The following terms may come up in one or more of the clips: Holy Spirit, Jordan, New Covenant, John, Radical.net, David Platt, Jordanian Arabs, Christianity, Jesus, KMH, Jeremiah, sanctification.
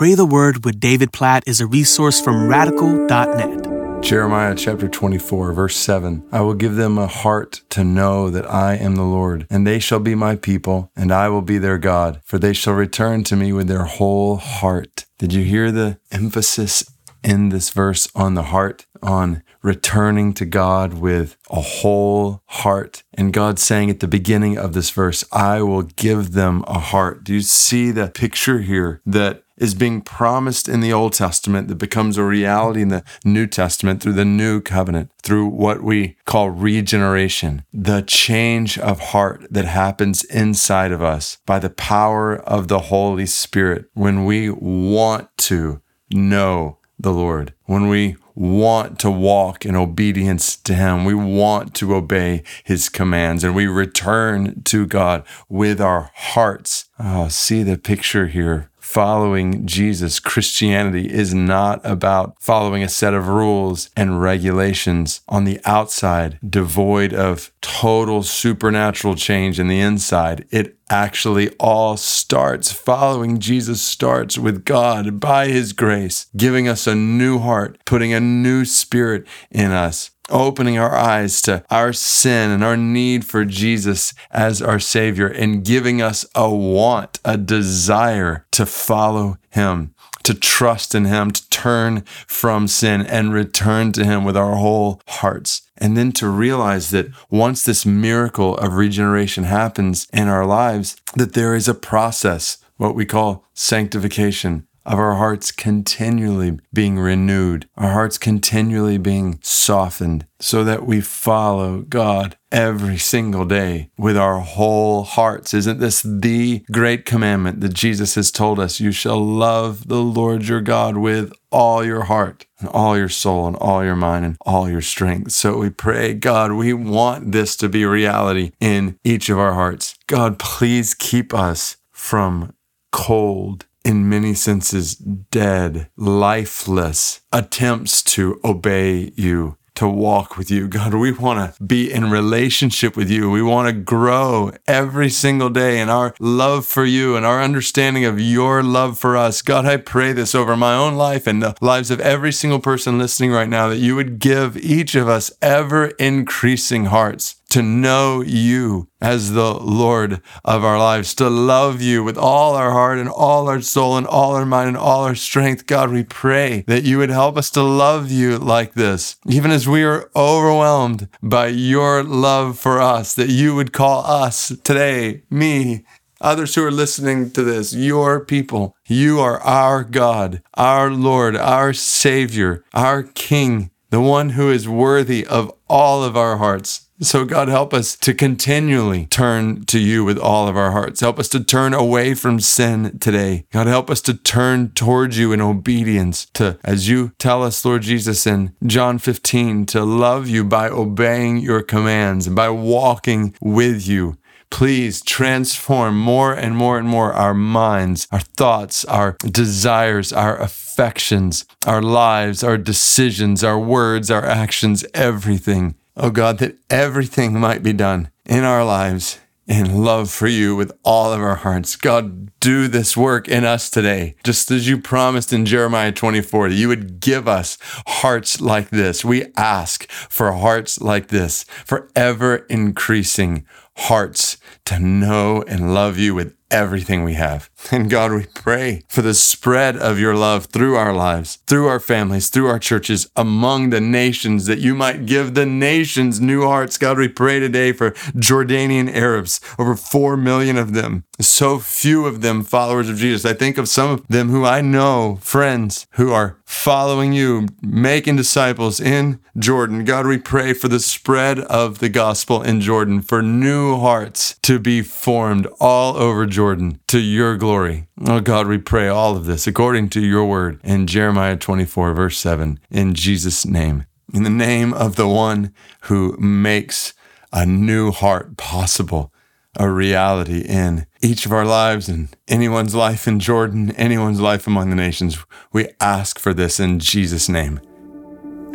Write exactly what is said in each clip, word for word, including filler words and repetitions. Pray the Word with David Platt is a resource from Radical dot net. Jeremiah chapter twenty-four, verse seven. I will give them a heart to know that I am the Lord, and they shall be my people, and I will be their God, for they shall return to me with their whole heart. Did you hear the emphasis in this verse on the heart, on returning to God with a whole heart? And God saying at the beginning of this verse, I will give them a heart. Do you see the picture here that is being promised in the Old Testament that becomes a reality in the New Testament through the New Covenant, through what we call regeneration, the change of heart that happens inside of us by the power of the Holy Spirit when we want to know the Lord, when we want to walk in obedience to Him, we want to obey His commands, and we return to God with our hearts. Oh, see the picture here. Following Jesus, Christianity is not about following a set of rules and regulations on the outside, devoid of total supernatural change in the inside. It actually all starts, following Jesus starts with God by His grace, giving us a new heart, putting a new spirit in us, opening our eyes to our sin and our need for Jesus as our Savior, and giving us a want, a desire to follow Him, to trust in Him, to turn from sin and return to Him with our whole hearts. And then to realize that once this miracle of regeneration happens in our lives, that there is a process, what we call sanctification, of our hearts continually being renewed, our hearts continually being softened, so that we follow God every single day with our whole hearts. Isn't this the great commandment that Jesus has told us? You shall love the Lord your God with all your heart and all your soul and all your mind and all your strength. So we pray, God, we want this to be reality in each of our hearts. God, please keep us from cold, in many senses dead, lifeless attempts to obey You, to walk with You. God, we want to be in relationship with You. We want to grow every single day in our love for You and our understanding of Your love for us. God, I pray this over my own life and the lives of every single person listening right now, that You would give each of us ever-increasing hearts to know You as the Lord of our lives, to love You with all our heart and all our soul and all our mind and all our strength. God, we pray that You would help us to love You like this, even as we are overwhelmed by Your love for us, that You would call us today, me, others who are listening to this, Your people. You are our God, our Lord, our Savior, our King, the one who is worthy of all of our hearts. So God, help us to continually turn to You with all of our hearts. Help us to turn away from sin today. God, help us to turn towards You in obedience to, as You tell us, Lord Jesus, in John fifteen, to love You by obeying Your commands and by walking with You. Please transform more and more and more our minds, our thoughts, our desires, our affections, our lives, our decisions, our words, our actions, everything. Oh God, that everything might be done in our lives in love for You with all of our hearts. God, do this work in us today, just as You promised in Jeremiah twenty-four, that You would give us hearts like this. We ask for hearts like this, for ever-increasing hearts to know and love You with everything we have. And God, we pray for the spread of Your love through our lives, through our families, through our churches, among the nations, that You might give the nations new hearts. God, we pray today for Jordanian Arabs, over four million of them, so few of them followers of Jesus. I think of some of them who I know, friends who are following You, making disciples in Jordan. God, we pray for the spread of the gospel in Jordan, for new hearts to be formed all over Jordan to Your glory. Oh God, we pray all of this according to Your word in Jeremiah twenty-four, verse seven, in Jesus' name, in the name of the one who makes a new heart possible, a reality in each of our lives and anyone's life in Jordan, anyone's life among the nations. We ask for this in Jesus' name.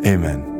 Amen.